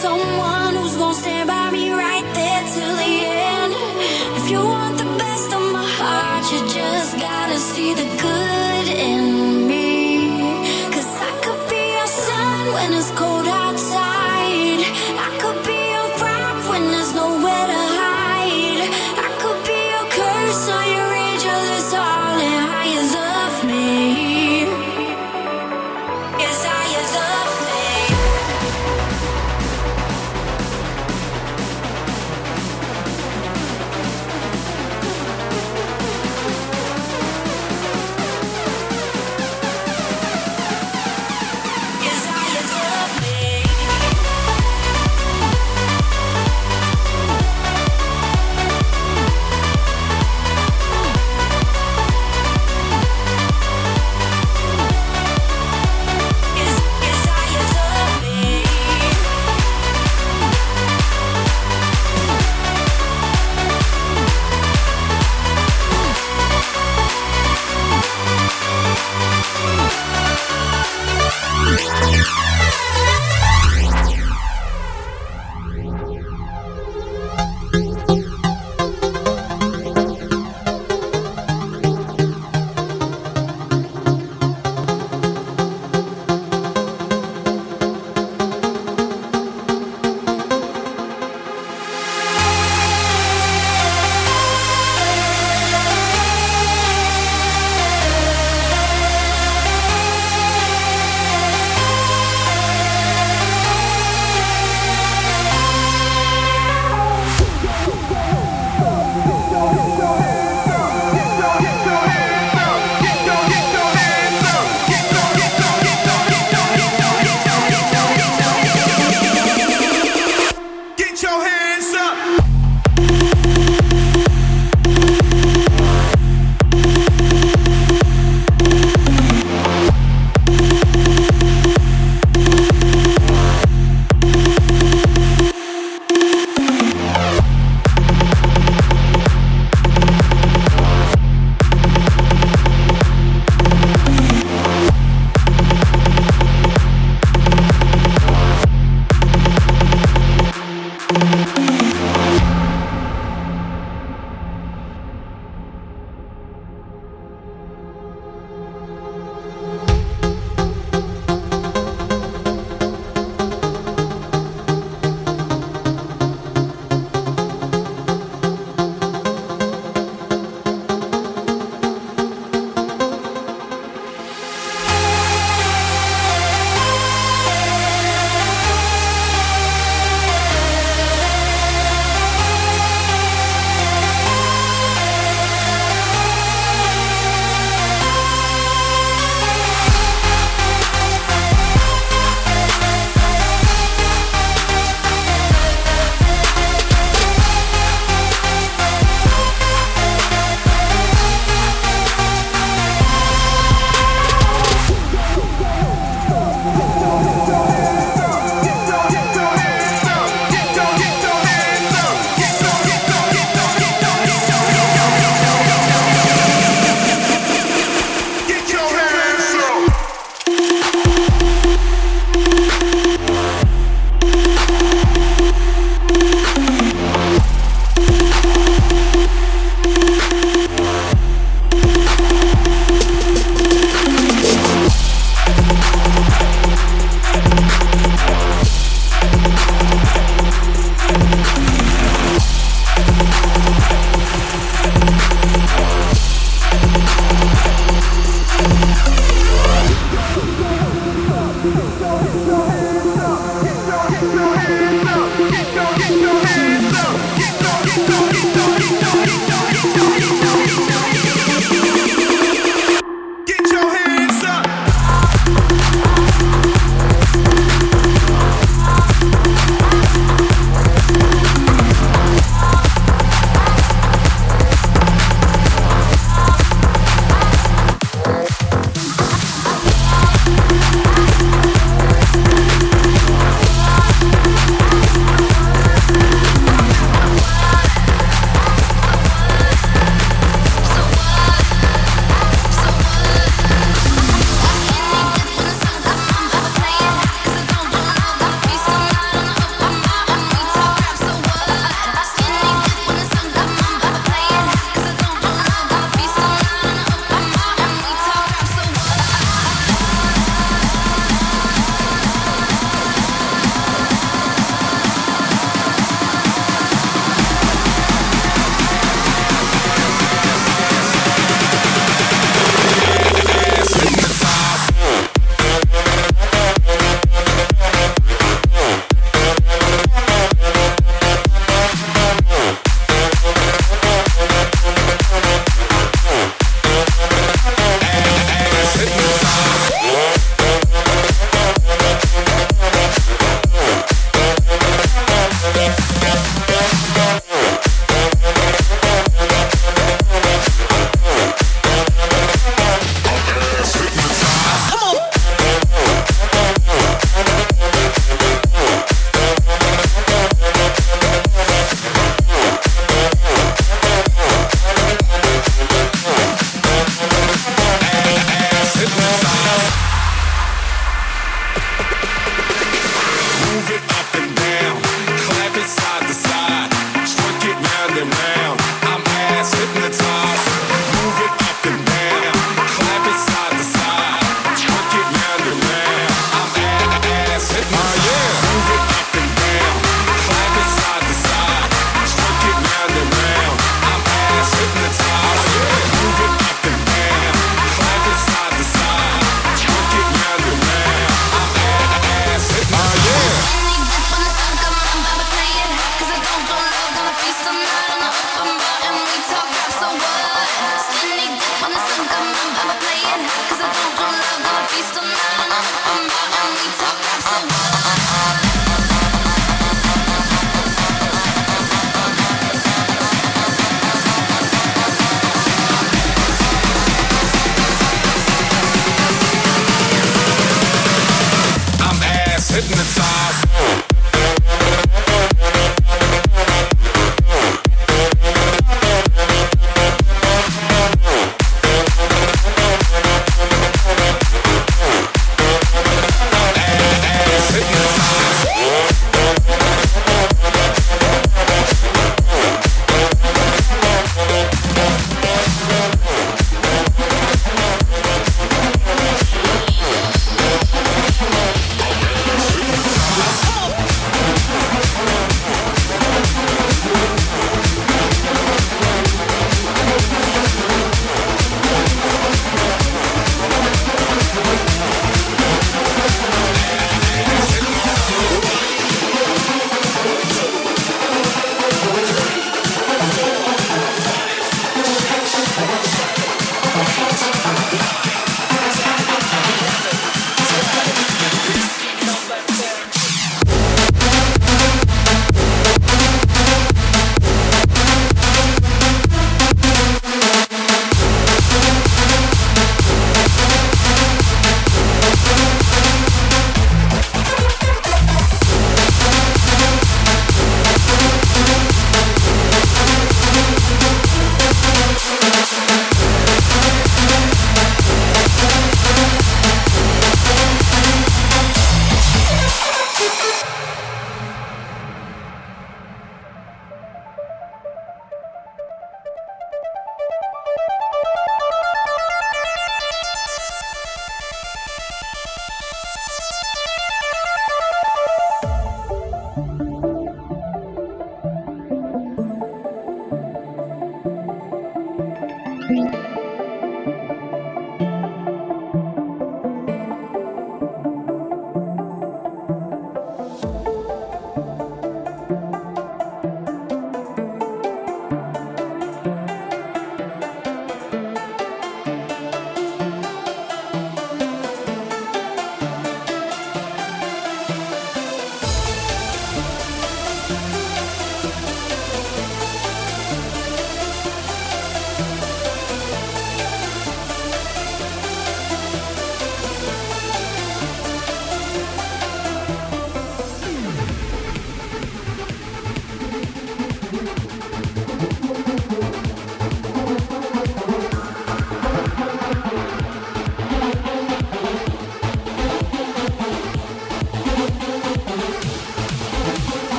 someone who's gonna stand by me right there till the end. If you want the best of my heart, you just gotta see the good in me. Cause I could be your sun when it's cold outside. I could be your prop when there's nowhere to hide. I could be your curse or your angel. It's all in how you love me. It's how you love me. It's how you love me.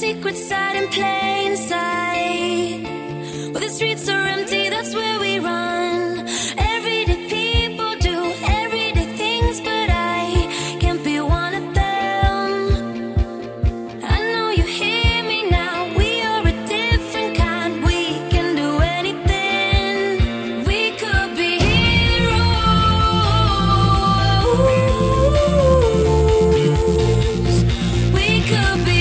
secrets hide in plain sight. Well, the streets are empty, that's where we run. Everyday people do everyday things, but I can't be one of them. I know you hear me now. We are a different kind. We can do anything. We could be heroes. We could be.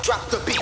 Drop the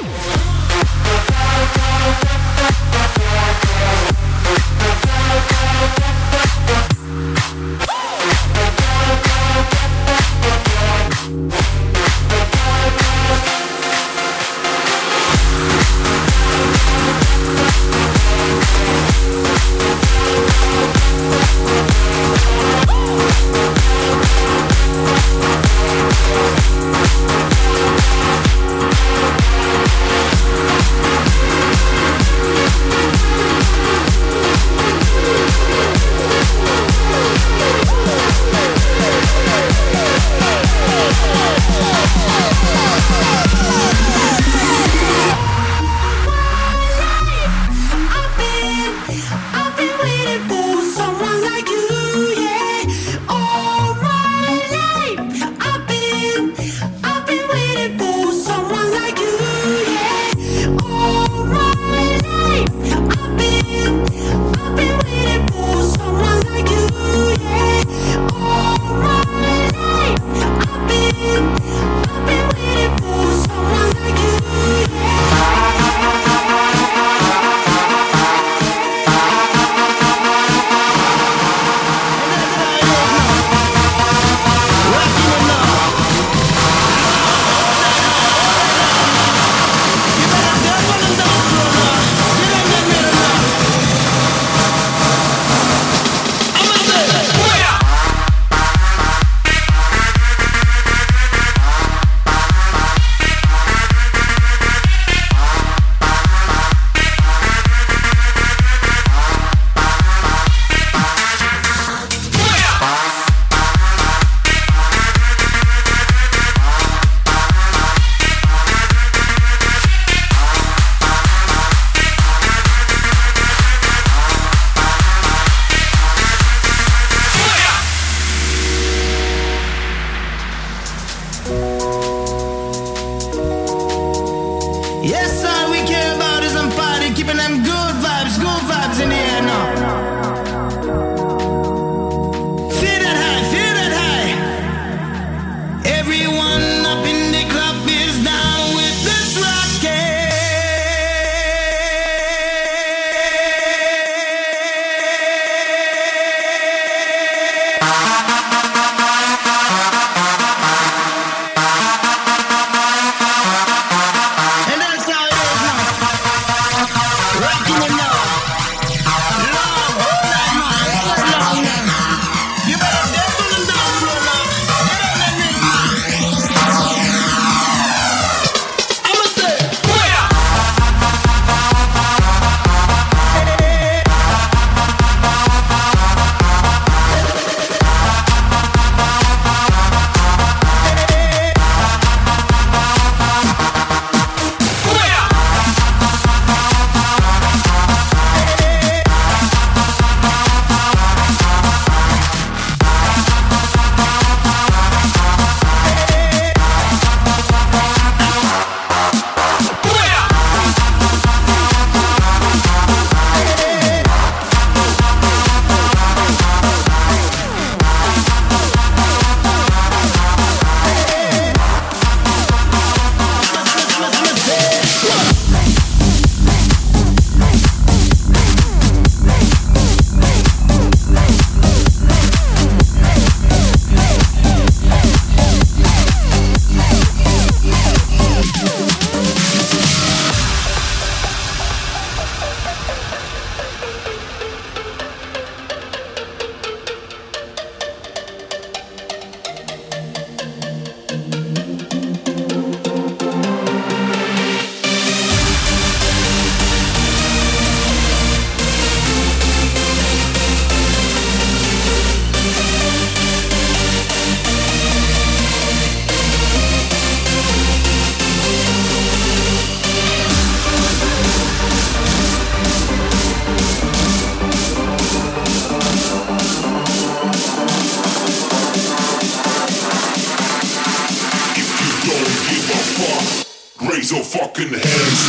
fucking hands.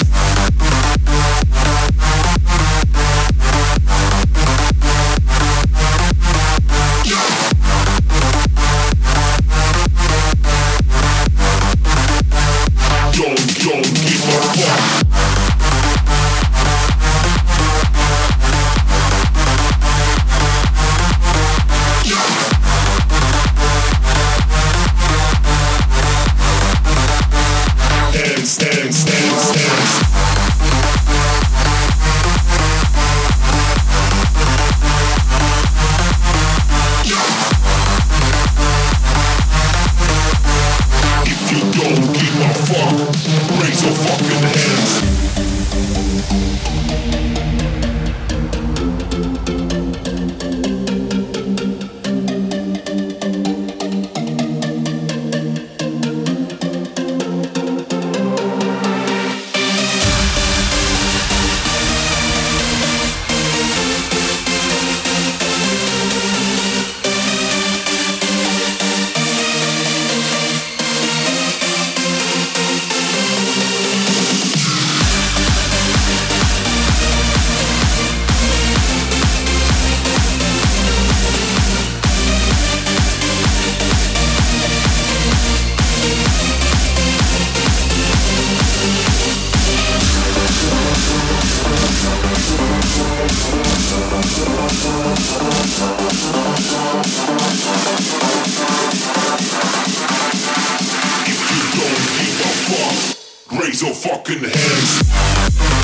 Raise your fucking hands.